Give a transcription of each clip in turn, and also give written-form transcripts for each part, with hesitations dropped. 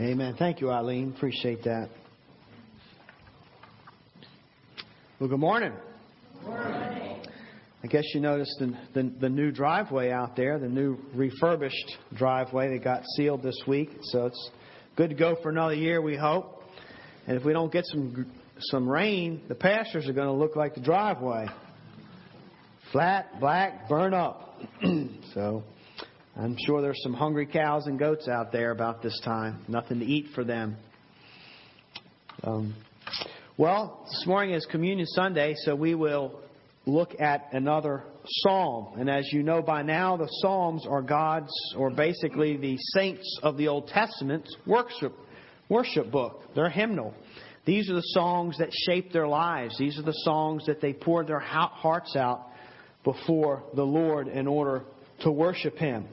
Amen. Thank you, Eileen. Appreciate that. Well, good morning. Good morning. I guess you noticed the new driveway out there, the new refurbished driveway that got sealed this week. So it's good to go for another year, we hope. And if we don't get some rain, the pastures are going to look like the driveway. Flat, black, burn up. So I'm sure there's some hungry cows and goats out there about this time. Nothing to eat for them. Well, this morning is Communion Sunday, so we will look at another psalm. And as you know by now, the psalms are God's, or basically the saints of the Old Testament's worship book, their hymnal. These are the songs that shaped their lives. These are the songs that they poured their hearts out before the Lord in order to worship Him.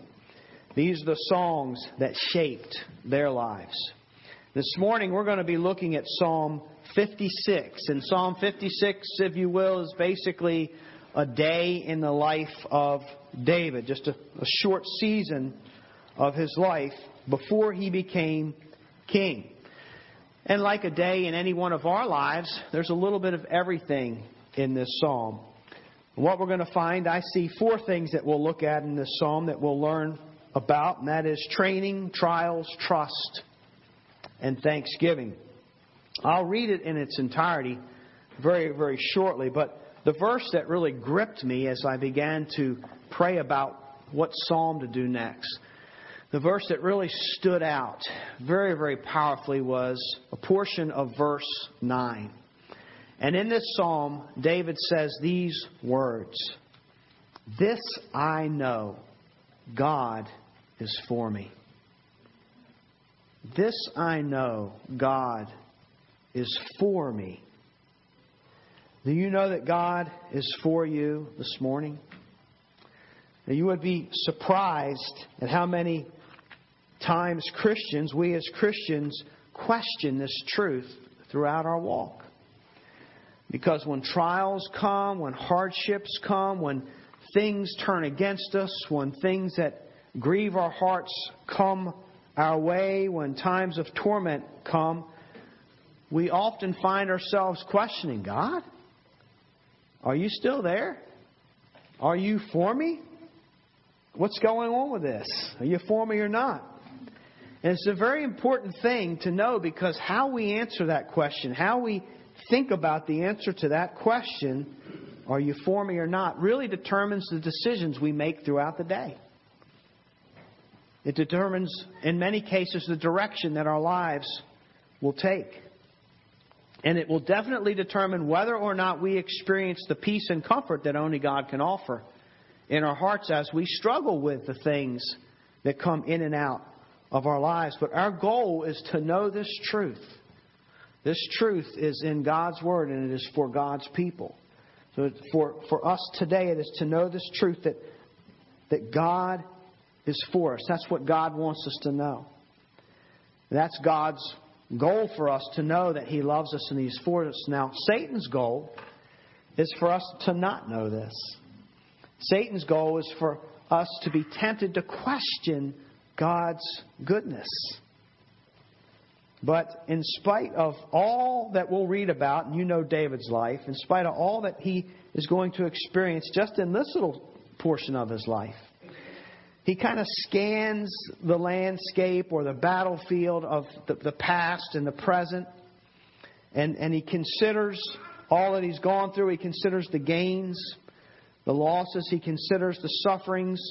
These are the songs that shaped their lives. This morning we're going to be looking at Psalm 56. And Psalm 56, if you will, is basically a day in the life of David. Just a short season of his life before he became king. And like a day in any one of our lives, there's a little bit of everything in this psalm. What we're going to find, I see four things that we'll look at in this psalm that we'll learn about, and that is training, trials, trust, and thanksgiving. I'll read it in its entirety very, very shortly, but the verse that really gripped me as I began to pray about what psalm to do next, the verse that really stood out very, very powerfully was a portion of verse 9. And in this psalm, David says these words, "This I know, God is for me. This I know, God is for me." Do you know that God is for you this morning? Now, you would be surprised at how many times we as Christians question this truth throughout our walk. Because when trials come, when hardships come, when things turn against us, when things that grieve our hearts come our way, when times of torment come, we often find ourselves questioning, God, are you still there? Are you for me? What's going on with this? Are you for me or not? And it's a very important thing to know, because how we answer that question, how we think about the answer to that question, are you for me or not, really determines the decisions we make throughout the day. It determines, in many cases, the direction that our lives will take. And it will definitely determine whether or not we experience the peace and comfort that only God can offer in our hearts as we struggle with the things that come in and out of our lives. But our goal is to know this truth. This truth is in God's Word, and it is for God's people. So for us today, it is to know this truth that God is for us. That's what God wants us to know. And that's God's goal for us, to know that He loves us and He's for us. Now, Satan's goal is for us to not know this. Satan's goal is for us to be tempted to question God's goodness. But in spite of all that we'll read about, and you know David's life, in spite of all that he is going to experience just in this little portion of his life, he kind of scans the landscape or the battlefield of the past and the present, and he considers all that he's gone through. He considers the gains, the losses. He considers the sufferings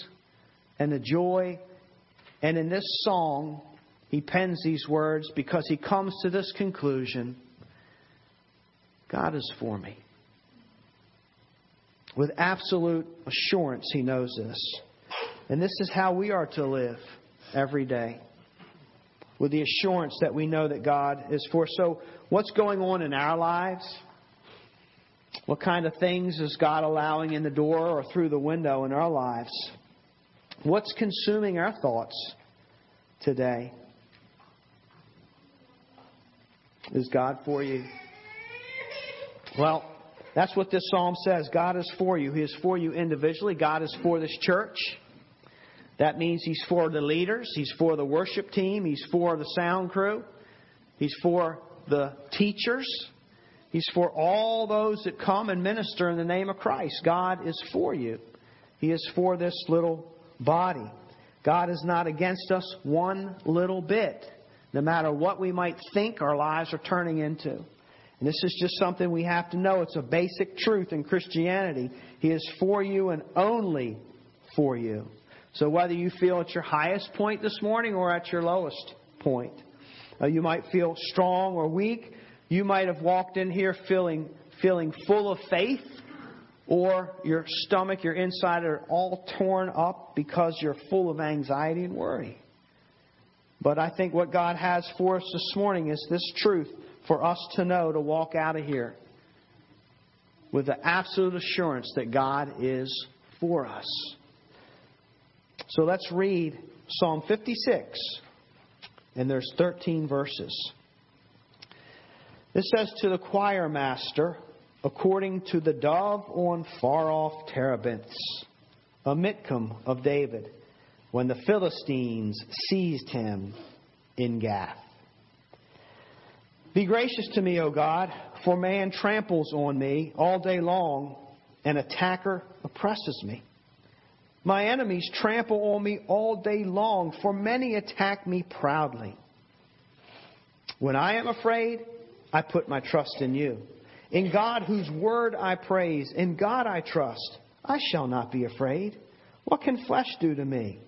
and the joy. And in this song, he pens these words because he comes to this conclusion: God is for me. With absolute assurance, he knows this. And this is how we are to live every day, with the assurance that we know that God is for us. So what's going on in our lives? What kind of things is God allowing in the door or through the window in our lives? What's consuming our thoughts today? Is God for you? Well, that's what this psalm says. God is for you. He is for you individually. God is for this church. That means he's for the leaders. He's for the worship team. He's for the sound crew. He's for the teachers. He's for all those that come and minister in the name of Christ. God is for you. He is for this little body. God is not against us one little bit, no matter what we might think our lives are turning into. And this is just something we have to know. It's a basic truth in Christianity. He is for you and only for you. So whether you feel at your highest point this morning or at your lowest point, you might feel strong or weak. You might have walked in here feeling full of faith, or your stomach, your inside are all torn up because you're full of anxiety and worry. But I think what God has for us this morning is this truth for us to know, to walk out of here with the absolute assurance that God is for us. So let's read Psalm 56, and there's 13 verses. This says, "To the choir master, according to the dove on far-off terebinths, a mitcom of David, when the Philistines seized him in Gath. Be gracious to me, O God, for man tramples on me all day long, an attacker oppresses me. My enemies trample on me all day long, for many attack me proudly. When I am afraid, I put my trust in you. In God, whose word I praise, in God I trust. I shall not be afraid. What can flesh do to me?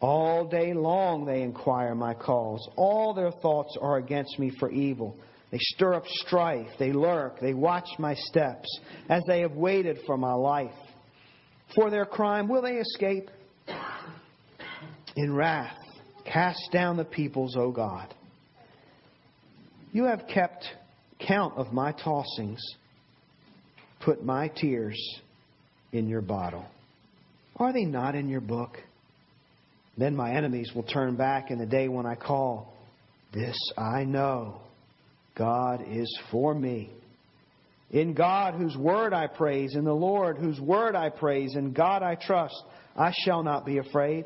All day long they inquire my cause. All their thoughts are against me for evil. They stir up strife. They lurk. They watch my steps, as they have waited for my life. For their crime, will they escape? In wrath, cast down the peoples, O God. You have kept count of my tossings. Put my tears in your bottle. Are they not in your book? Then my enemies will turn back in the day when I call. This I know, God is for me. In God, whose word I praise, in the Lord, whose word I praise, in God I trust, I shall not be afraid.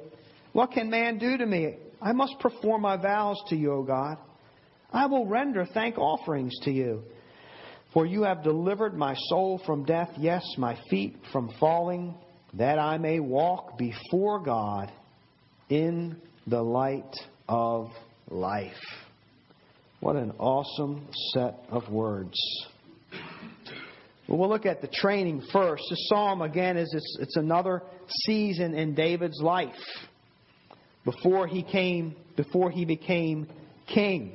What can man do to me? I must perform my vows to you, O God. I will render thank offerings to you. For you have delivered my soul from death, yes, my feet from falling, that I may walk before God in the light of life." What an awesome set of words. We'll look at the training first. This psalm, again, is it's another season in David's life before he became king.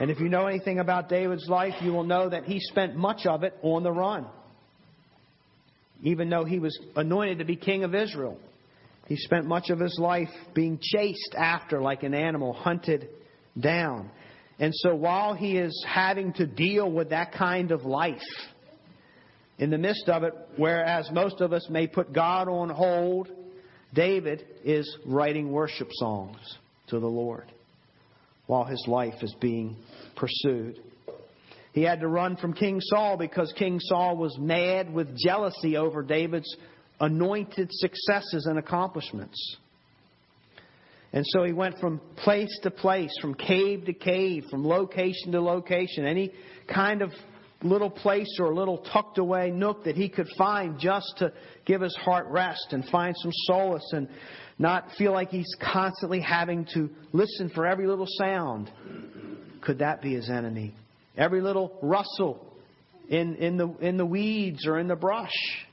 And if you know anything about David's life, you will know that he spent much of it on the run. Even though he was anointed to be king of Israel, he spent much of his life being chased after like an animal, hunted down. And so while he is having to deal with that kind of life, in the midst of it, whereas most of us may put God on hold, David is writing worship songs to the Lord while his life is being pursued. He had to run from King Saul because King Saul was mad with jealousy over David's anointed successes and accomplishments. And so he went from place to place, from cave to cave, from location to location, any kind of little place or little tucked away nook that he could find just to give his heart rest and find some solace and not feel like he's constantly having to listen for every little sound. Could that be his enemy? Every little rustle in the weeds or in the brush.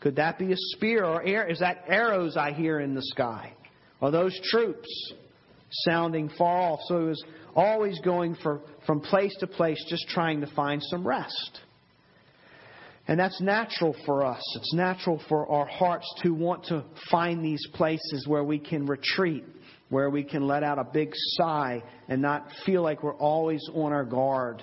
Could that be a spear or air? Is that arrows I hear in the sky? Are those troops sounding far off? So he was always going from place to place, just trying to find some rest. And that's natural for us. It's natural for our hearts to want to find these places where we can retreat, where we can let out a big sigh and not feel like we're always on our guard.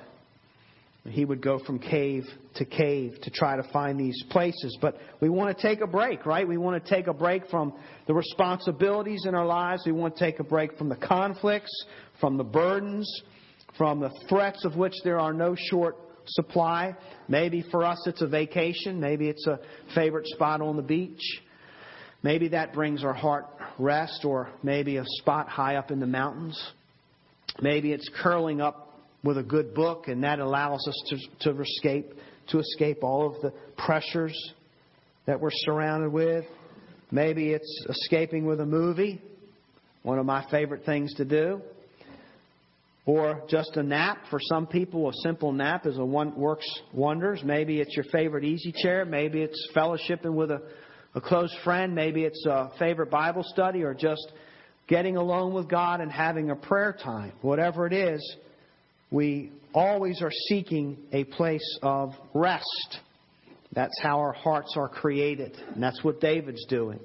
And he would go from cave to try to find these places. But we want to take a break, right? We want to take a break from the responsibilities in our lives. We want to take a break from the conflicts, from the burdens, from the threats of which there are no short supply. Maybe for us it's a vacation. Maybe it's a favorite spot on the beach. Maybe that brings our heart rest, or maybe a spot high up in the mountains. Maybe it's curling up with a good book, and that allows us to escape all of the pressures that we're surrounded with. Maybe it's escaping with a movie, one of my favorite things to do. Or just a nap. For some people, a simple nap is works wonders. Maybe it's your favorite easy chair. Maybe it's fellowshipping with a close friend. Maybe it's a favorite Bible study, or just getting alone with God and having a prayer time. Whatever it is, we always are seeking a place of rest. That's how our hearts are created. And that's what David's doing.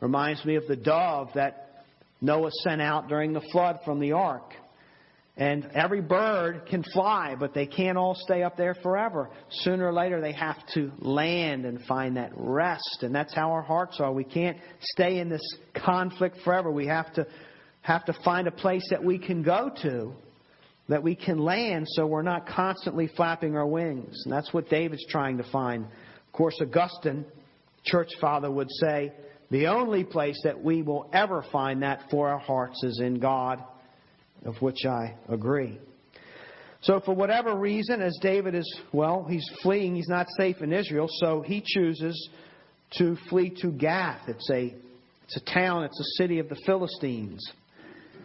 Reminds me of the dove that Noah sent out during the flood from the ark. And every bird can fly, but they can't all stay up there forever. Sooner or later, they have to land and find that rest. And that's how our hearts are. We can't stay in this conflict forever. We have to find a place that we can go to, that we can land, so we're not constantly flapping our wings. And that's what David's trying to find. Of course, Augustine, church father, would say, the only place that we will ever find that for our hearts is in God. Of which I agree. So for whatever reason, as David is, he's fleeing. He's not safe in Israel. So he chooses to flee to Gath. It's a town. It's a city of the Philistines.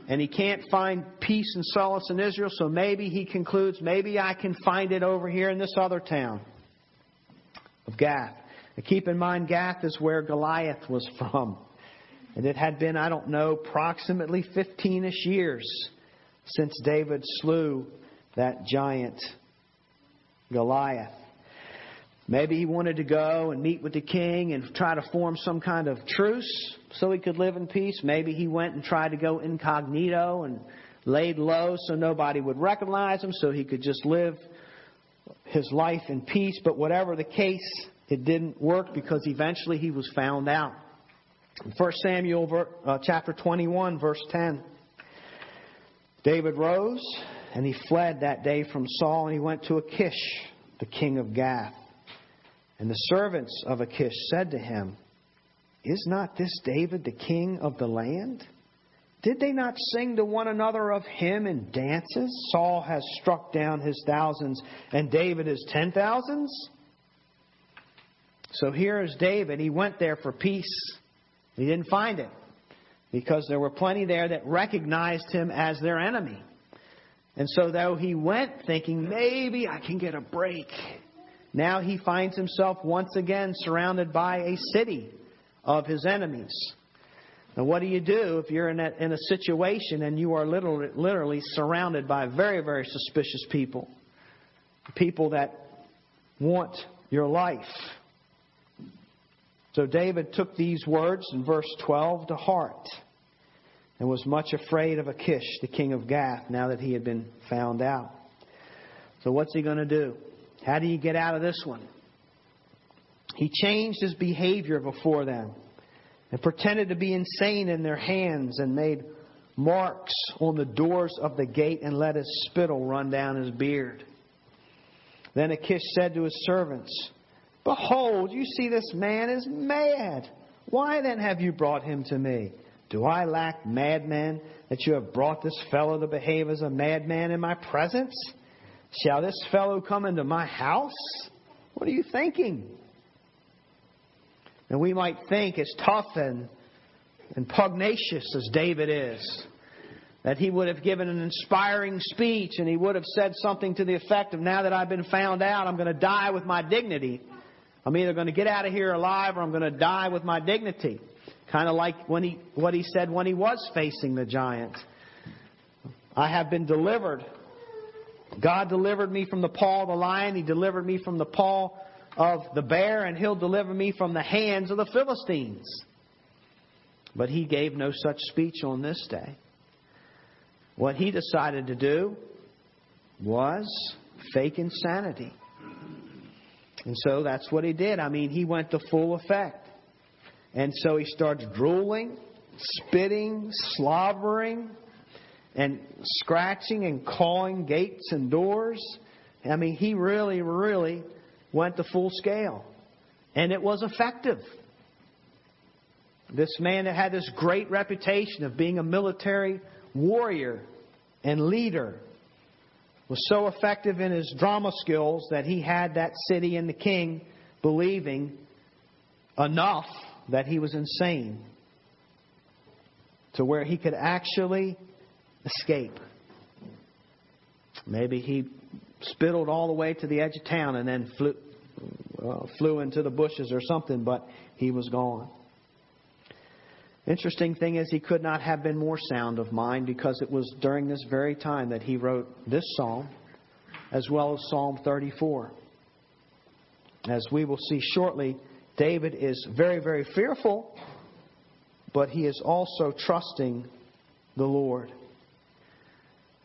And he can't find peace and solace in Israel. So maybe he concludes, maybe I can find it over here in this other town of Gath. Now keep in mind, Gath is where Goliath was from. And it had been, approximately 15-ish years since David slew that giant Goliath. Maybe he wanted to go and meet with the king and try to form some kind of truce so he could live in peace. Maybe he went and tried to go incognito and laid low so nobody would recognize him, so he could just live his life in peace. But whatever the case, it didn't work, because eventually he was found out. 1 Samuel chapter 21, verse 10. David rose, and he fled that day from Saul, and he went to Achish, the king of Gath. And the servants of Achish said to him, Is not this David the king of the land? Did they not sing to one another of him in dances? Saul has struck down his thousands, and David his 10,000s? So here is David. He went there for peace. He didn't find it, because there were plenty there that recognized him as their enemy. And so though he went thinking, maybe I can get a break, now he finds himself once again surrounded by a city of his enemies. Now, what do you do if you're in a situation and you are literally surrounded by very, very suspicious people? People that want your life. So David took these words in verse 12 to heart, and was much afraid of Achish, the king of Gath, now that he had been found out. So what's he going to do? How do you get out of this one? He changed his behavior before them, and pretended to be insane in their hands, and made marks on the doors of the gate, and let his spittle run down his beard. Then Achish said to his servants, Behold, you see this man is mad. Why then have you brought him to me? Do I lack madmen that you have brought this fellow to behave as a madman in my presence? Shall this fellow come into my house? What are you thinking? And we might think, as tough and pugnacious as David is, that he would have given an inspiring speech, and he would have said something to the effect of, now that I've been found out, I'm going to die with my dignity. I'm either going to get out of here alive, or I'm going to die with my dignity. Kind of like what he said when he was facing the giant. I have been delivered. God delivered me from the paw of the lion. He delivered me from the paw of the bear. And He'll deliver me from the hands of the Philistines. But he gave no such speech on this day. What he decided to do was fake insanity. And so that's what he did. He went to full effect. And so he starts drooling, spitting, slobbering, and scratching and clawing gates and doors. He really, really went to full scale. And it was effective. This man that had this great reputation of being a military warrior and leader was so effective in his drama skills that he had that city and the king believing enough that he was insane to where he could actually escape. Maybe he spittled all the way to the edge of town and then flew into the bushes or something, but he was gone. Interesting thing is he could not have been more sound of mind, because it was during this very time that he wrote this psalm as well as Psalm 34. As we will see shortly, David is very, very fearful, but he is also trusting the Lord.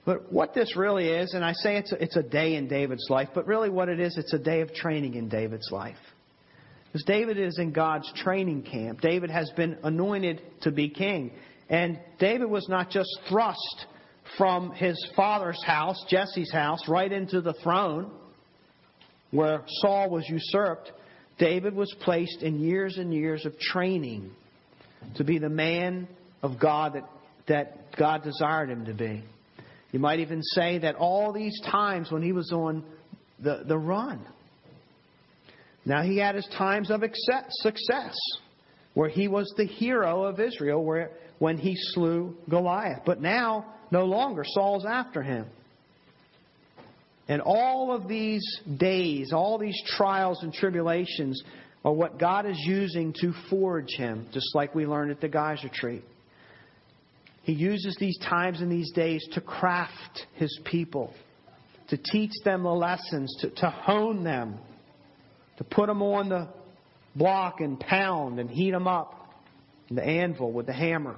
But what this really is, and I say it's a day in David's life, but really what it is, it's a day of training in David's life. Because David is in God's training camp. David has been anointed to be king. And David was not just thrust from his father's house, Jesse's house, right into the throne where Saul was usurped. David was placed in years and years of training to be the man of God that God desired him to be. You might even say that all these times when he was on the run. Now, he had his times of success where he was the hero of Israel when he slew Goliath. But now, no longer. Saul's after him. And all of these days, all these trials and tribulations are what God is using to forge him, just like we learned at the guys' retreat. He uses these times and these days to craft His people, to teach them the lessons, to hone them, to put them on the block and pound and heat them up. The anvil with the hammer.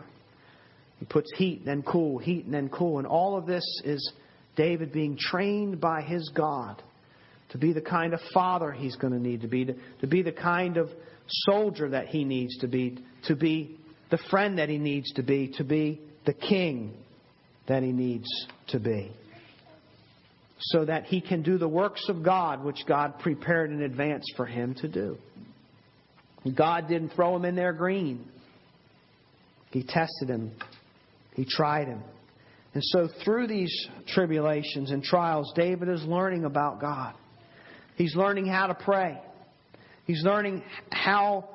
He puts heat and then cool. And all of this is David being trained by his God to be the kind of father he's going to need to be the kind of soldier that he needs to be the friend that he needs to be the king that he needs to be. So that he can do the works of God which God prepared in advance for him to do. God didn't throw him in there green. He tested him. He tried him. And so through these tribulations and trials, David is learning about God. He's learning how to pray. He's learning how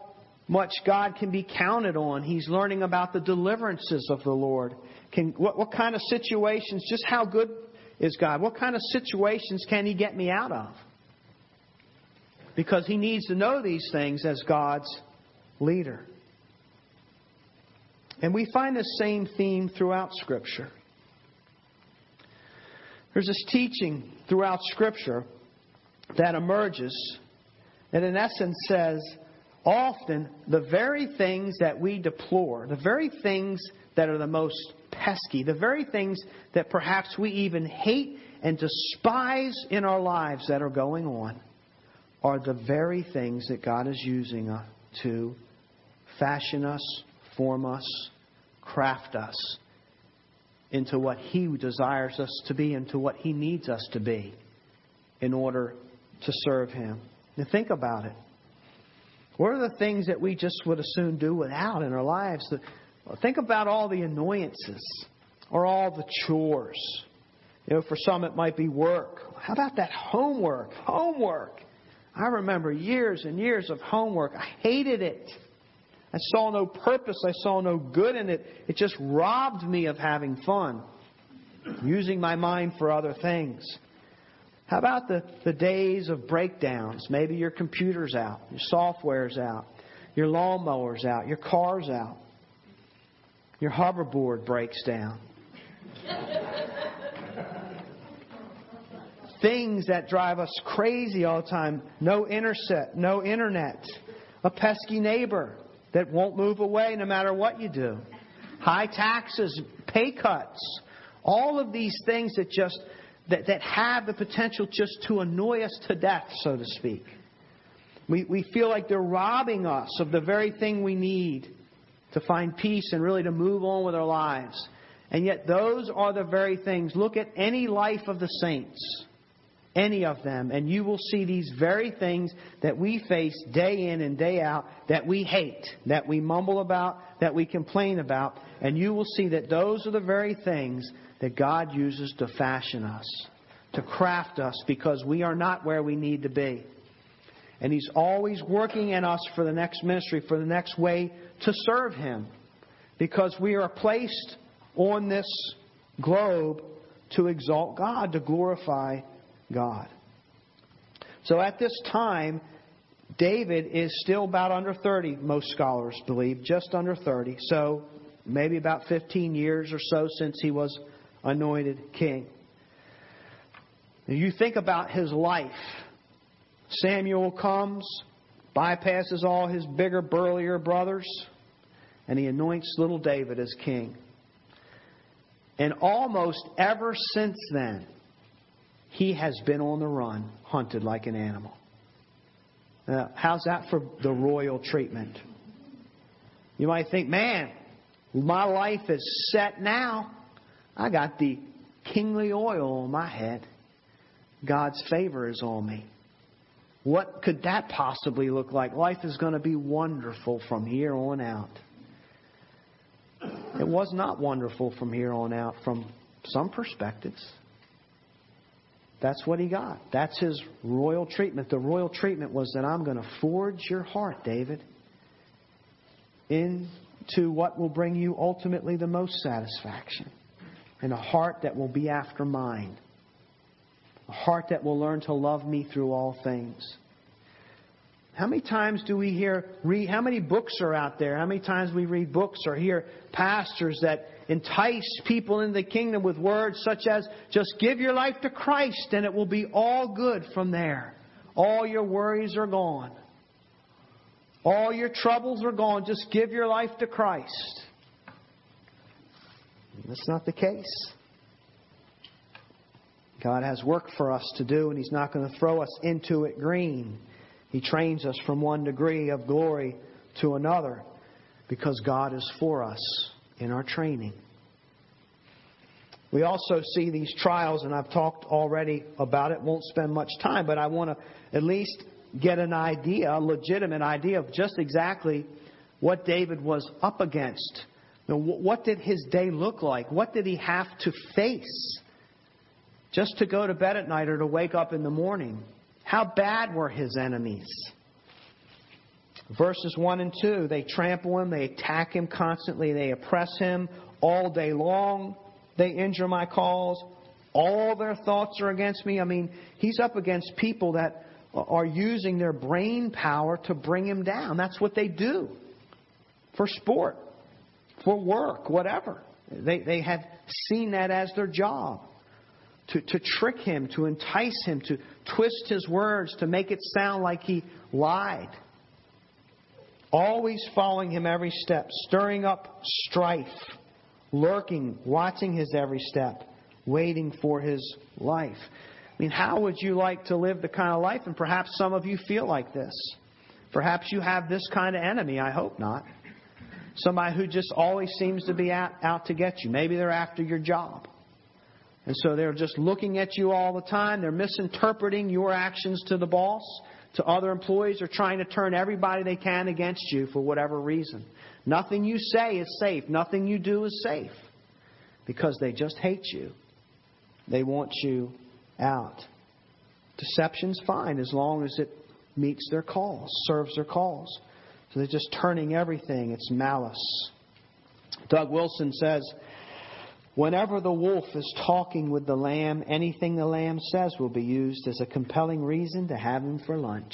much God can be counted on. He's learning about the deliverances of the Lord. What kind of situations, just how good is God? What kind of situations can He get me out of? Because he needs to know these things as God's leader. And we find this same theme throughout Scripture. There's this teaching throughout Scripture that emerges and in essence says often the very things that we deplore, the very things that are the most pesky, the very things that perhaps we even hate and despise in our lives that are going on, are the very things that God is using to fashion us, form us, craft us into what He desires us to be, into what He needs us to be in order to serve Him. And think about it. What are the things that we just would as soon do without in our lives? Think about all the annoyances or all the chores. You know, for some it might be work. How about that homework? Homework. I remember years and years of homework. I hated it. I saw no purpose. I saw no good in it. It just robbed me of having fun, using my mind for other things. How about the days of breakdowns? Maybe your computer's out, your software's out, your lawnmower's out, your car's out. Your hoverboard breaks down. Things that drive us crazy all the time. No internet. A pesky neighbor that won't move away no matter what you do. High taxes, pay cuts. All of these things that just that have the potential just to annoy us to death, so to speak. We feel like they're robbing us of the very thing we need to find peace and really to move on with our lives. And yet those are the very things. Look at any life of the saints. any of them, and you will see these very things that we face day in and day out, that we hate, that we mumble about, that we complain about, and you will see that those are the very things that God uses to fashion us, to craft us, because we are not where we need to be. And He's always working in us for the next ministry, for the next way to serve Him, because we are placed on this globe to exalt God, to glorify God. So at this time, David is still about under 30, most scholars believe, just under 30. So maybe about 15 years or so since he was anointed king. You think about his life. Samuel comes, bypasses all his bigger, burlier brothers, and he anoints little David as king. And almost ever since then, he has been on the run, hunted like an animal. Now, how's that for the royal treatment? You might think, man, my life is set now. I got the kingly oil on my head. God's favor is on me. What could that possibly look like? Life is going to be wonderful from here on out. It was not wonderful from here on out from some perspectives. That's what he got. That's his royal treatment. The royal treatment was that I'm going to forge your heart, David, into what will bring you ultimately the most satisfaction. And a heart that will be after mine. A heart that will learn to love me through all things. How many times do we hear, how many books are out there? How many times we read books or hear pastors that entice people into the kingdom with words such as, just give your life to Christ and it will be all good from there. All your worries are gone. All your troubles are gone. Just give your life to Christ. And that's not the case. God has work for us to do, and He's not going to throw us into it green. He trains us from one degree of glory to another because God is for us in our training. We also see these trials, and I've talked already about it, won't spend much time, but I want to at least get an idea, a legitimate idea of just exactly what David was up against. Now, what did his day look like? What did he have to face? Just to go to bed at night or to wake up in the morning. How bad were his enemies? Verses 1 and 2, they trample him, they attack him constantly, they oppress him all day long. They injure my cause. All their thoughts are against me. I mean, he's up against people that are using their brain power to bring him down. That's what they do for sport, for work, whatever. They have seen that as their job. To trick him, to entice him, to twist his words, to make it sound like he lied. Always following him every step, stirring up strife, lurking, watching his every step, waiting for his life. I mean, how would you like to live the kind of life? And perhaps some of you feel like this. Perhaps you have this kind of enemy. I hope not. Somebody who just always seems to be out to get you. Maybe they're after your job. And so they're just looking at you all the time. They're misinterpreting your actions to the boss, to other employees, or trying to turn everybody they can against you for whatever reason. Nothing you say is safe. Nothing you do is safe because they just hate you. They want you out. Deception's fine as long as it meets their cause, serves their cause. So they're just turning everything. It's malice. Doug Wilson says, whenever the wolf is talking with the lamb, anything the lamb says will be used as a compelling reason to have him for lunch.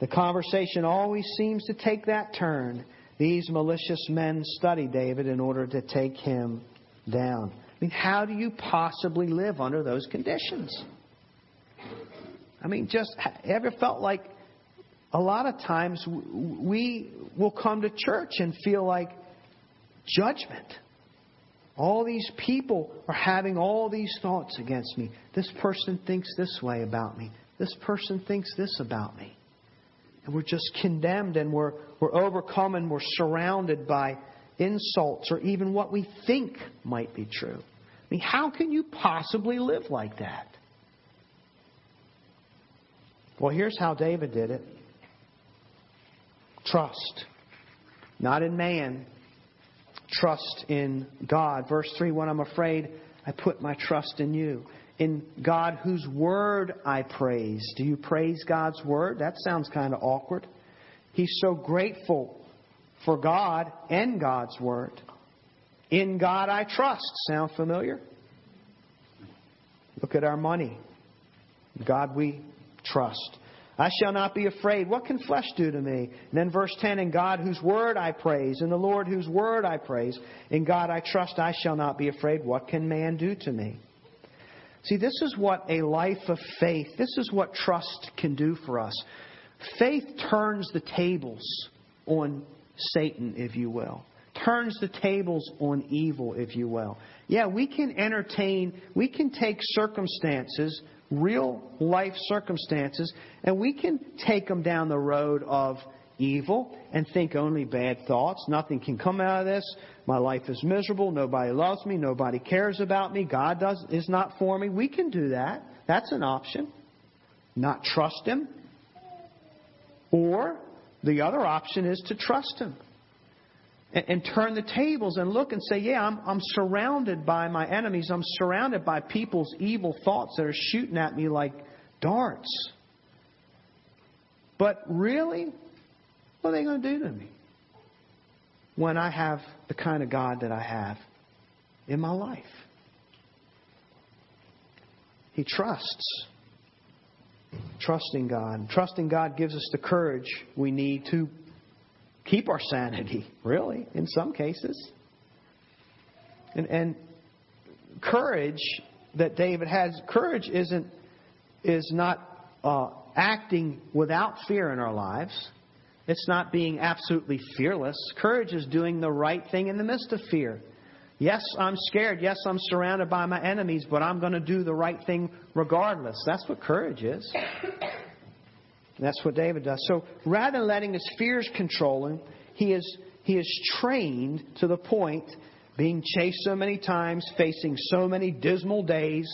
The conversation always seems to take that turn. These malicious men study David in order to take him down. I mean, how do you possibly live under those conditions? I mean, just ever felt like a lot of times we will come to church and feel like judgment. All these people are having all these thoughts against me. This person thinks this way about me. This person thinks this about me. And we're just condemned and we're overcome and we're surrounded by insults or even what we think might be true. I mean, how can you possibly live like that? Well, here's how David did it. Trust. Not in man. Trust in God. Verse 3, when I'm afraid, I put my trust in you. In God whose word I praise. Do you praise God's word? That sounds kind of awkward. He's so grateful for God and God's word. In God I trust. Sound familiar? Look at our money. God we trust. I shall not be afraid. What can flesh do to me? And then verse 10, in God whose word I praise, in the Lord whose word I praise, in God I trust, I shall not be afraid. What can man do to me? See, this is what a life of faith, this is what trust can do for us. Faith turns the tables on Satan, if you will. Turns the tables on evil, if you will. Yeah, we can entertain, we can take circumstances, real life circumstances, and we can take them down the road of evil and think only bad thoughts. Nothing can come out of this. My life is miserable. Nobody loves me. Nobody cares about me. God is not for me. We can do that. That's an option. Not trust Him. Or the other option is to trust Him and turn the tables and look and say, yeah, I'm surrounded by my enemies. I'm surrounded by people's evil thoughts that are shooting at me like darts. But really, what are they going to do to me when I have the kind of God that I have in my life? He trusts. Trusting God. Trusting God gives us the courage we need to keep our sanity, really, in some cases. And courage that David has, courage is not acting without fear in our lives. It's not being absolutely fearless. Courage is doing the right thing in the midst of fear. Yes, I'm scared. Yes, I'm surrounded by my enemies, but I'm going to do the right thing regardless. That's what courage is. And that's what David does. So rather than letting his fears control him, he is trained to the point, being chased so many times, facing so many dismal days,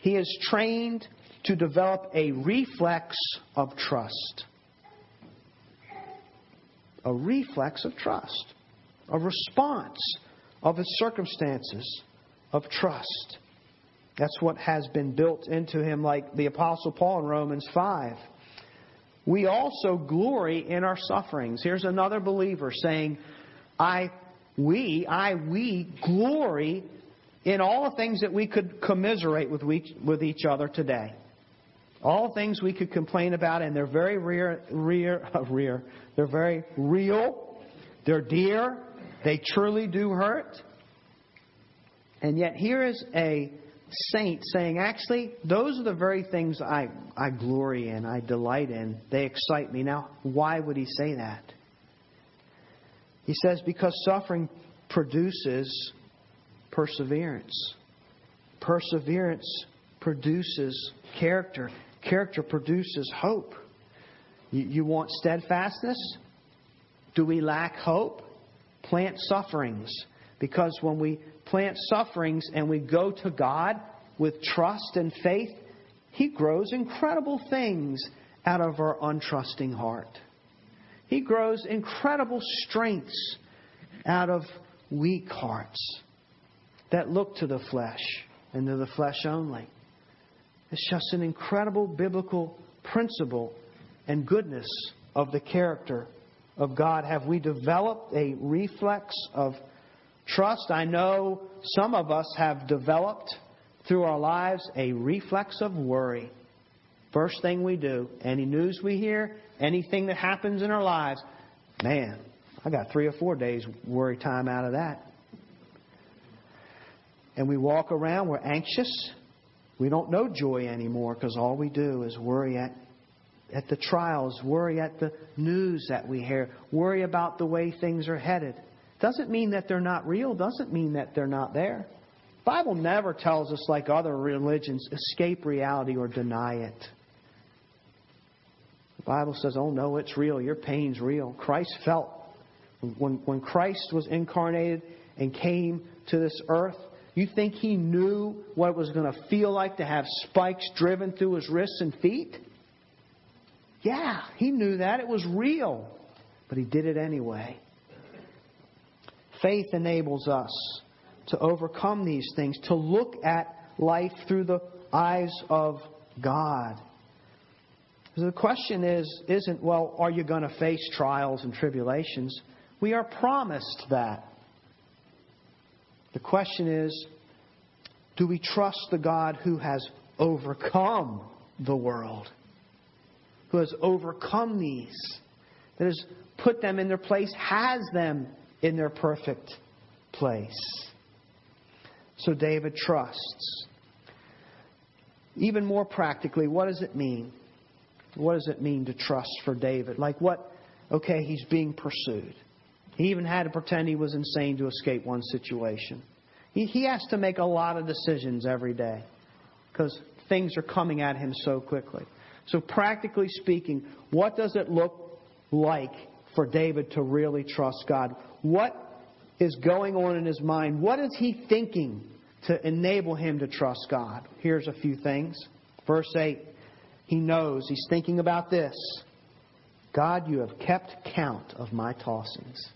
he is trained to develop a reflex of trust. A reflex of trust. A response of his circumstances of trust. That's what has been built into him, like the Apostle Paul in Romans 5. We also glory in our sufferings. Here's another believer saying, we glory in all the things that we could commiserate with each other today. All things we could complain about, and they're very real. They're very real. They're dear. They truly do hurt. And yet here is a saint saying, actually, those are the very things I glory in, I delight in. They excite me. Now, why would he say that? He says, because suffering produces perseverance. Perseverance produces character. Character produces hope. You want steadfastness? Do we lack hope? Plant sufferings. Because when we plant sufferings and we go to God with trust and faith, He grows incredible things out of our untrusting heart. He grows incredible strengths out of weak hearts that look to the flesh and to the flesh only. It's just an incredible biblical principle and goodness of the character of God. Have we developed a reflex of trust? I know some of us have developed through our lives a reflex of worry. First thing we do, any news we hear, anything that happens in our lives, man, I got 3 or 4 days worry time out of that. And we walk around, we're anxious. We don't know joy anymore because all we do is worry at the trials, worry at the news that we hear, worry about the way things are headed. Doesn't mean that they're not real. Doesn't mean that they're not there. The Bible never tells us, like other religions, escape reality or deny it. The Bible says, oh no, it's real. Your pain's real. Christ felt. When Christ was incarnated and came to this earth, you think He knew what it was going to feel like to have spikes driven through His wrists and feet? Yeah, he knew that. It was real. But he did it anyway. Faith enables us to overcome these things, to look at life through the eyes of God. The question isn't, well, are you going to face trials and tribulations? We are promised that. The question is, do we trust the God who has overcome the world? Who has overcome these? That has put them in their place, has them in their perfect place. So David trusts. Even more practically, what does it mean? What does it mean to trust for David? Like what? Okay, he's being pursued. He even had to pretend he was insane to escape one situation. He has to make a lot of decisions every day because things are coming at him so quickly. So practically speaking, what does it look like for David to really trust God? What is going on in his mind? What is he thinking to enable him to trust God? Here's a few things. Verse 8. He knows. He's thinking about this. God, you have kept count of my tossings.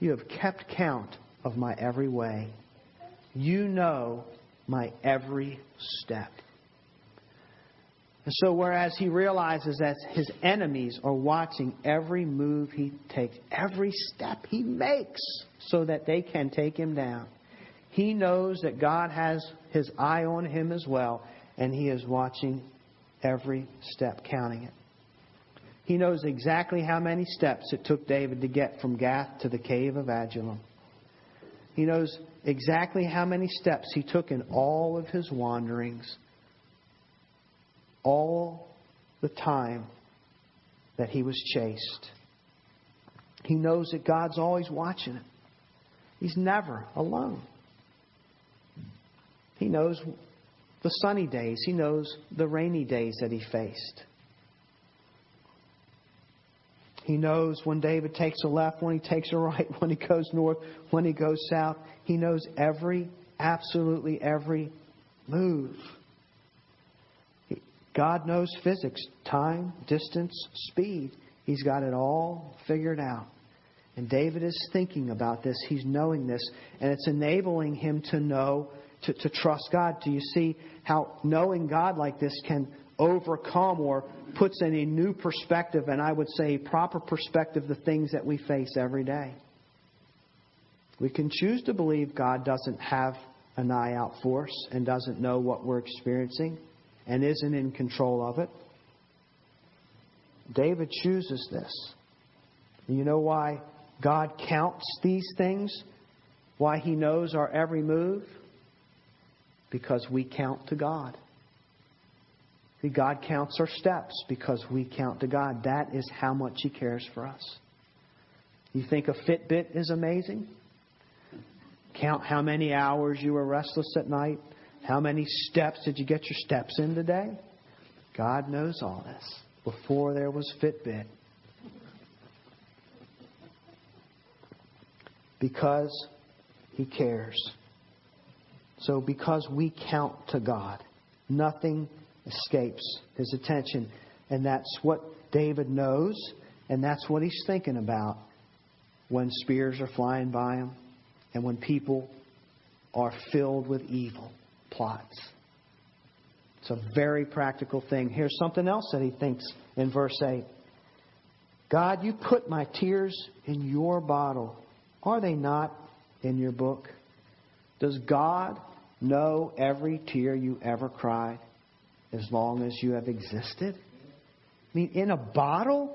You have kept count of my every way. You know my every step. And so whereas he realizes that his enemies are watching every move he takes, every step he makes so that they can take him down, he knows that God has his eye on him as well. And he is watching every step, counting it. He knows exactly how many steps it took David to get from Gath to the cave of Adullam. He knows exactly how many steps he took in all of his wanderings. All the time that he was chased. He knows that God's always watching him. He's never alone. He knows the sunny days. He knows the rainy days that he faced. He knows when David takes a left, when he takes a right, when he goes north, when he goes south. He knows absolutely every move. God knows physics, time, distance, speed. He's got it all figured out. And David is thinking about this. He's knowing this. And it's enabling him to know to trust God. Do you see how knowing God like this can overcome or puts in a new perspective, and I would say proper perspective, the things that we face every day? We can choose to believe God doesn't have an eye out for us and doesn't know what we're experiencing and isn't in control of it. David chooses this. You know why God counts these things? Why he knows our every move? Because we count to God. God counts our steps because we count to God. That is how much He cares for us. You think a Fitbit is amazing? Count how many hours you were restless at night. How many steps did you get your steps in today? God knows all this before there was Fitbit. Because He cares. So because we count to God, nothing escapes His attention. And that's what David knows. And that's what he's thinking about when spears are flying by him and when people are filled with evil plots. It's a very practical thing. Here's something else that he thinks in verse 8. God, you put my tears in your bottle. Are they not in your book? Does God know every tear you ever cried as long as you have existed? I mean, in a bottle?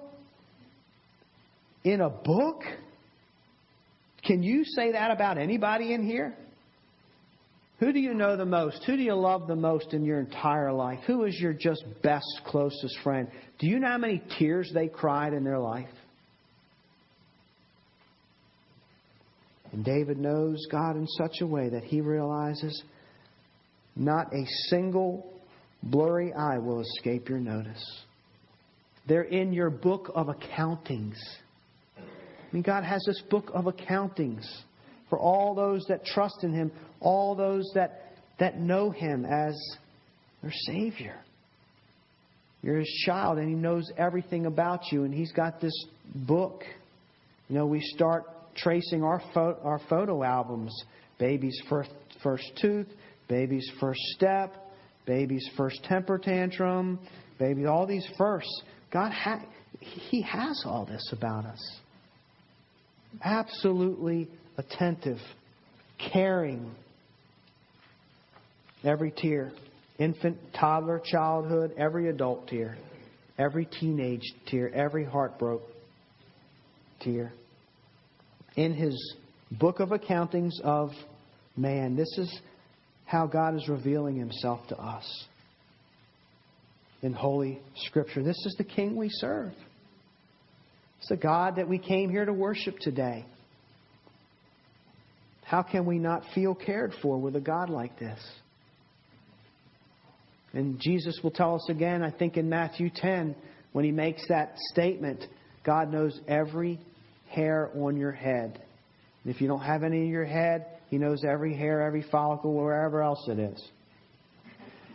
In a book? Can you say that about anybody in here? Who do you know the most? Who do you love the most in your entire life? Who is your just best, closest friend? Do you know how many tears they cried in their life? And David knows God in such a way that he realizes not a single blurry eye will escape your notice. They're in your book of accountings. I mean, God has this book of accountings for all those that trust in Him, all those that know Him as their Savior. You're His child, and He knows everything about you. And He's got this book. You know, we start tracing our photo albums. Baby's first tooth, baby's first step, baby's first temper tantrum, baby, all these firsts. God, He has all this about us. Absolutely attentive, caring. Every tear. Infant, toddler, childhood, every adult tear, every teenage tear, every heartbroken tear. In His book of accountings of man, this is how God is revealing Himself to us in Holy Scripture. This is the King we serve. It's the God that we came here to worship today. How can we not feel cared for with a God like this? And Jesus will tell us again, I think in Matthew 10, when He makes that statement, God knows every hair on your head. And if you don't have any in your head, He knows every hair, every follicle, wherever else it is.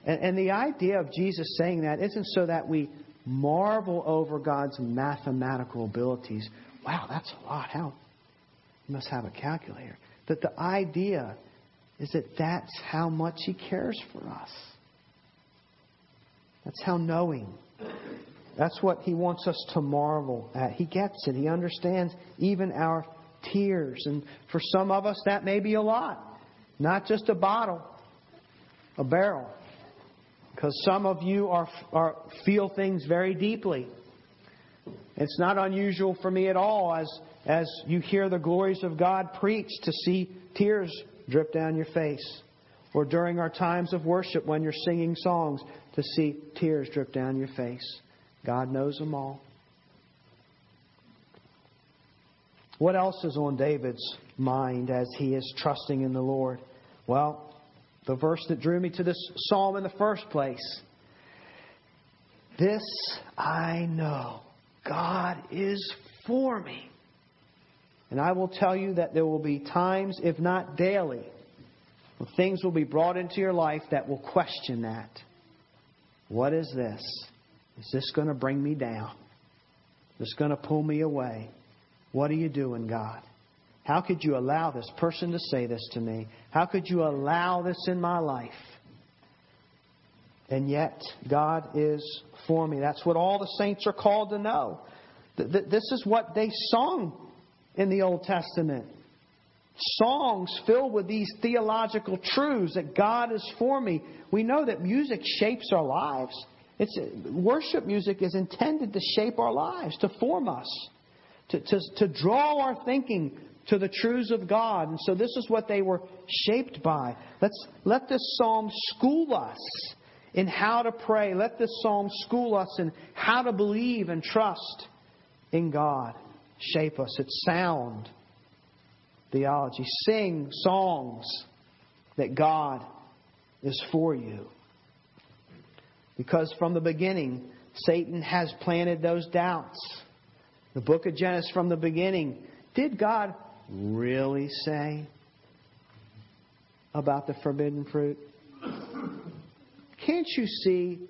And the idea of Jesus saying that isn't so that we marvel over God's mathematical abilities. Wow, that's a lot. How? You must have a calculator. But the idea is that that's how much He cares for us. That's how knowing. That's what He wants us to marvel at. He gets it. He understands even our tears. And for some of us, that may be a lot. Not just a bottle, a barrel. Because some of you feel things very deeply. It's not unusual for me at all as you hear the glories of God preached to see tears drip down your face. Or during our times of worship when you're singing songs, to see tears drip down your face. God knows them all. What else is on David's mind as he is trusting in the Lord? Well, the verse that drew me to this psalm in the first place. This I know, God is for me. And I will tell you that there will be times, if not daily, well, things will be brought into your life that will question that. What is this? Is this going to bring me down? Is this going to pull me away? What are you doing, God? How could you allow this person to say this to me? How could you allow this in my life? And yet, God is for me. That's what all the saints are called to know. This is what they sung in the Old Testament. Songs filled with these theological truths that God is for me. We know that music shapes our lives. Worship music is intended to shape our lives, to form us, to draw our thinking to the truths of God. And so this is what they were shaped by. Let this psalm school us in how to pray. Let this psalm school us in how to believe and trust in God. Shape us. It's sound theology. Sing songs that God is for you. Because from the beginning, Satan has planted those doubts. The book of Genesis from the beginning. Did God really say about the forbidden fruit? Can't you see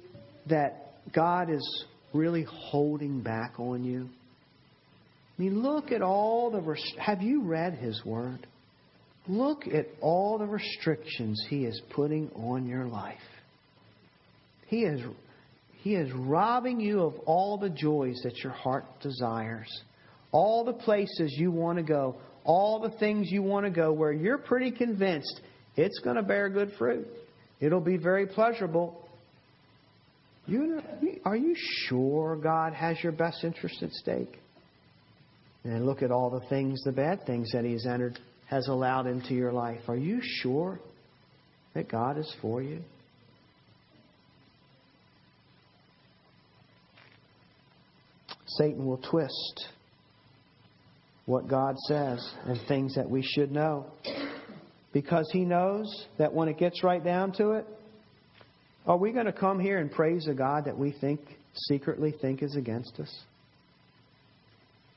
that God is really holding back on you? I mean, look at all the... Have you read His Word? Look at all the restrictions He is putting on your life. He is robbing you of all the joys that your heart desires. All the places you want to go. All the things you want to go where you're pretty convinced it's going to bear good fruit. It'll be very pleasurable. Are you sure God has your best interest at stake? And look at all the things, the bad things that He's has allowed into your life. Are you sure that God is for you? Satan will twist what God says and things that we should know. Because he knows that when it gets right down to it, are we going to come here and praise a God that we secretly think is against us?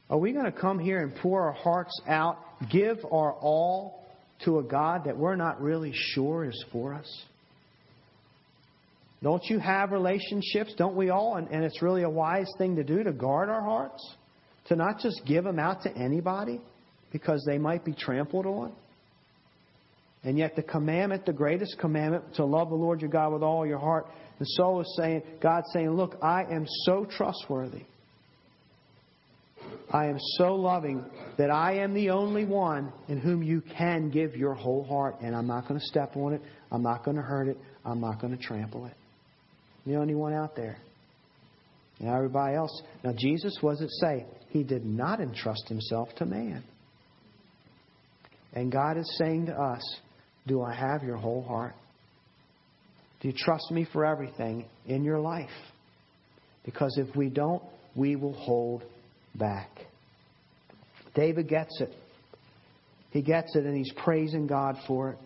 Are we going to come here and pour our hearts out, give our all to a God that we're not really sure is for us? It Don't you have relationships? Don't we all? And it's really a wise thing to do, to guard our hearts, to not just give them out to anybody because they might be trampled on. And yet the commandment, the greatest commandment, to love the Lord your God with all your heart, the soul is saying, God's saying, look, I am so trustworthy. I am so loving that I am the only one in whom you can give your whole heart. And I'm not going to step on it. I'm not going to hurt it. I'm not going to trample it. I'm the only one out there. Now everybody else. Now Jesus, what does it say? He did not entrust himself to man. And God is saying to us, do I have your whole heart? Do you trust me for everything in your life? Because if we don't, we will hold back. David gets it. He gets it, and he's praising God for it.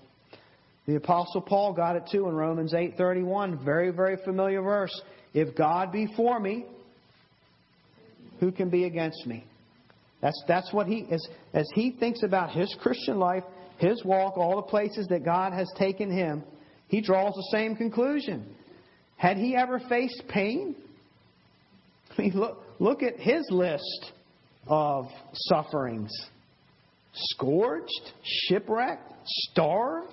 The Apostle Paul got it too in Romans 8:31. Very, very familiar verse. If God be for me, who can be against me? That's what he is as he thinks about his Christian life, his walk, all the places that God has taken him. He draws the same conclusion. Had he ever faced pain? I mean, look at his list of sufferings: scourged, shipwrecked, starved,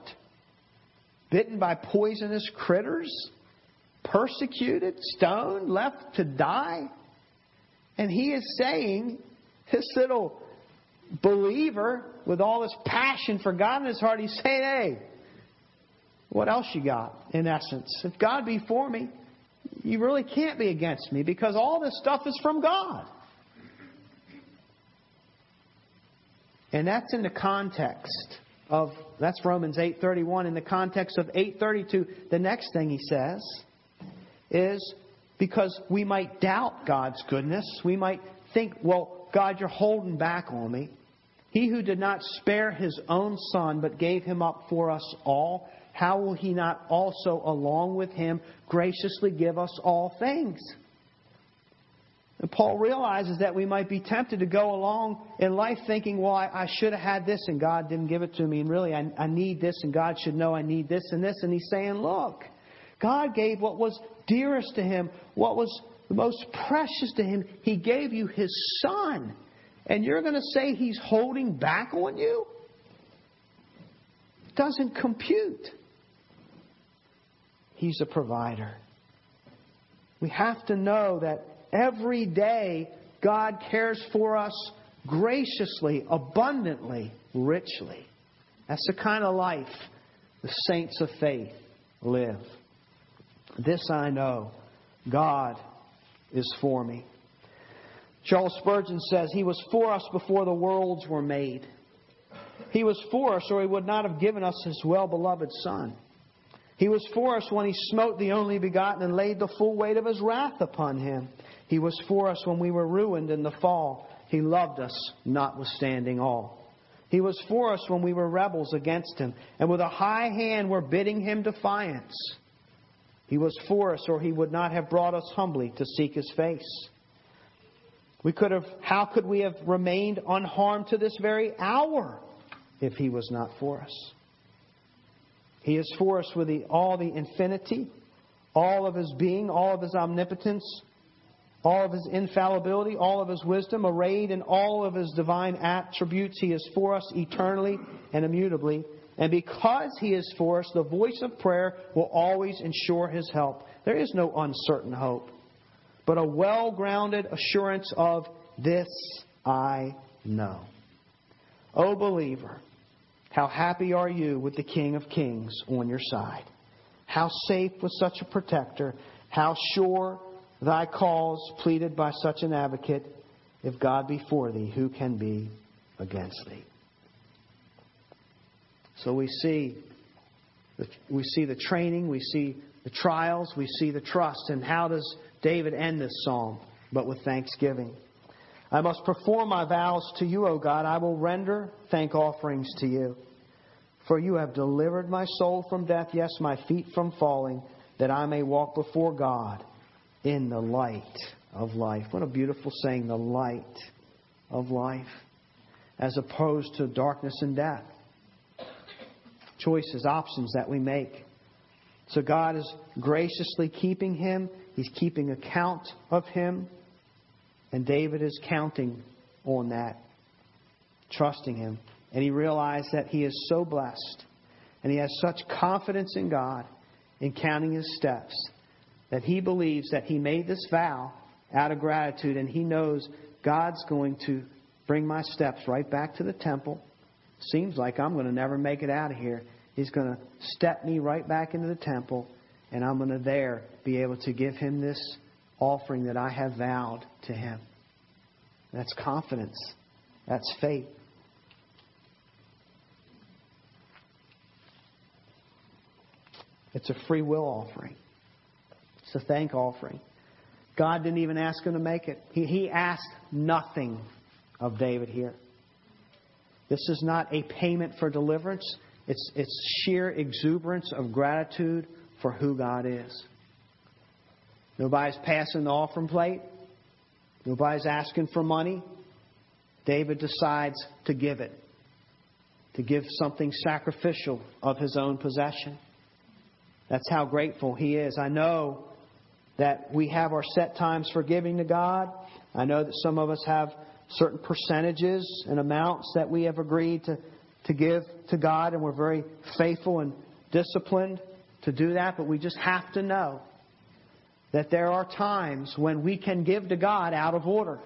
bitten by poisonous critters, persecuted, stoned, left to die. And he is saying, this little believer with all this passion for God in his heart, he's saying, hey, what else you got, in essence? If God be for me, you really can't be against me because all this stuff is from God. And that's in the context of, that's Romans 8:31. In the context of 8:32, the next thing he says is because we might doubt God's goodness. We might think, well, God, you're holding back on me. He who did not spare his own son, but gave him up for us all, how will he not also, along with him, graciously give us all things? And Paul realizes that we might be tempted to go along in life thinking, well, I should have had this and God didn't give it to me. And really, I need this and God should know I need this and this. And he's saying, look, God gave what was dearest to him, what was the most precious to him. He gave you his son. And you're going to say he's holding back on you? Doesn't compute. He's a provider. We have to know that every day God cares for us graciously, abundantly, richly. That's the kind of life the saints of faith live. This I know, God is for me. Charles Spurgeon says, he was for us before the worlds were made. He was for us, or he would not have given us his well-beloved Son. He was for us when he smote the only begotten and laid the full weight of his wrath upon him. He was for us when we were ruined in the fall. He loved us, notwithstanding all. He was for us when we were rebels against him, and with a high hand were bidding him defiance. He was for us, or he would not have brought us humbly to seek his face. How could we have remained unharmed to this very hour if he was not for us? He is for us with all the infinity, all of his being, all of his omnipotence, all of his infallibility, all of his wisdom, arrayed in all of his divine attributes. He is for us eternally and immutably. And because he is for us, the voice of prayer will always ensure his help. There is no uncertain hope, but a well-grounded assurance of this I know. O believer, how happy are you with the King of Kings on your side. How safe with such a protector. How sure thy cause pleaded by such an advocate. If God be for thee, who can be against thee? So we see the training, we see the trials, we see the trust. And how does David end this psalm? But with thanksgiving. I must perform my vows to you, O God. I will render thank offerings to you. For you have delivered my soul from death, yes, my feet from falling, that I may walk before God in the light of life. What a beautiful saying, the light of life, as opposed to darkness and death. Choices, options that we make. So God is graciously keeping him. He's keeping account of him. And David is counting on that, trusting him. And he realized that he is so blessed and he has such confidence in God in counting his steps that he believes that he made this vow out of gratitude, and he knows God's going to bring my steps right back to the temple. Seems like I'm going to never make it out of here. He's going to step me right back into the temple, and I'm going to there be able to give him this offering that I have vowed to him. That's confidence. That's faith. It's a free will offering. It's a thank offering. God didn't even ask him to make it. He asked nothing of David here. This is not a payment for deliverance. It's sheer exuberance of gratitude for who God is. Nobody's passing the offering plate. Nobody's asking for money. David decides to give it. To give something sacrificial of his own possession. That's how grateful he is. I know that we have our set times for giving to God. I know that some of us have certain percentages and amounts that we have agreed to give to God, and we're very faithful and disciplined to do that. But we just have to know that there are times when we can give to God out of order.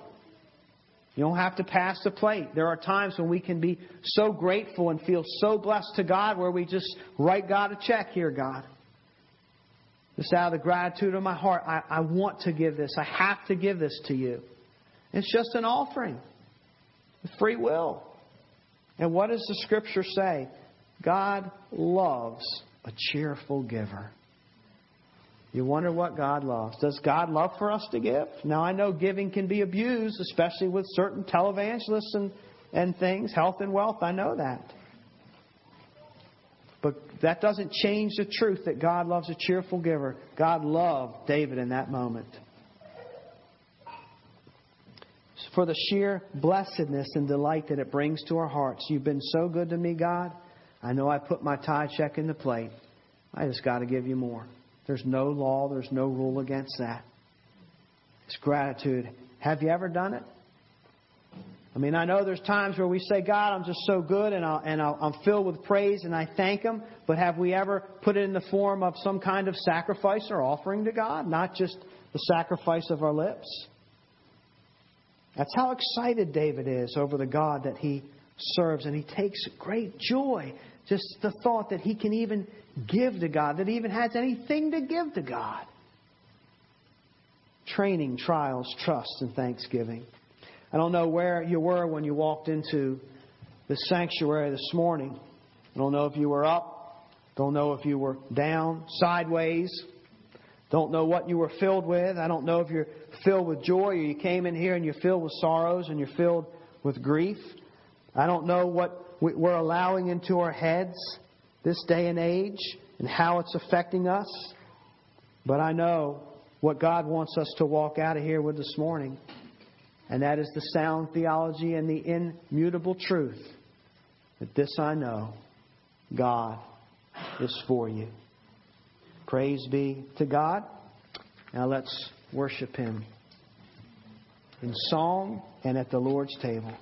You don't have to pass the plate. There are times when we can be so grateful and feel so blessed to God where we just write God a check here, God. Just out of the gratitude of my heart, I want to give this. I have to give this to you. It's just an offering. Free will. And what does the Scripture say? God loves a cheerful giver. You wonder what God loves. Does God love for us to give? Now, I know giving can be abused, especially with certain televangelists and things, health and wealth. I know that. But that doesn't change the truth that God loves a cheerful giver. God loved David in that moment. For the sheer blessedness and delight that it brings to our hearts. You've been so good to me, God. I know I put my tithe check in the plate. I just got to give you more. There's no law. There's no rule against that. It's gratitude. Have you ever done it? I mean, I know there's times where we say, God, I'm just so good, and I'm filled with praise and I thank Him. But have we ever put it in the form of some kind of sacrifice or offering to God? Not just the sacrifice of our lips. That's how excited David is over the God that he serves. And he takes great joy. Just the thought that he can even give to God, that he even has anything to give to God. Training, trials, trust, and thanksgiving. I don't know where you were when you walked into the sanctuary this morning. I don't know if you were up. Don't know if you were down, sideways. Don't know what you were filled with. I don't know if you're filled with joy or you came in here and you're filled with sorrows and you're filled with grief. I don't know what we're allowing into our heads this day and age and how it's affecting us. But I know what God wants us to walk out of here with this morning. And that is the sound theology and the immutable truth that this I know, God is for you. Praise be to God. Now let's worship Him in song and at the Lord's table.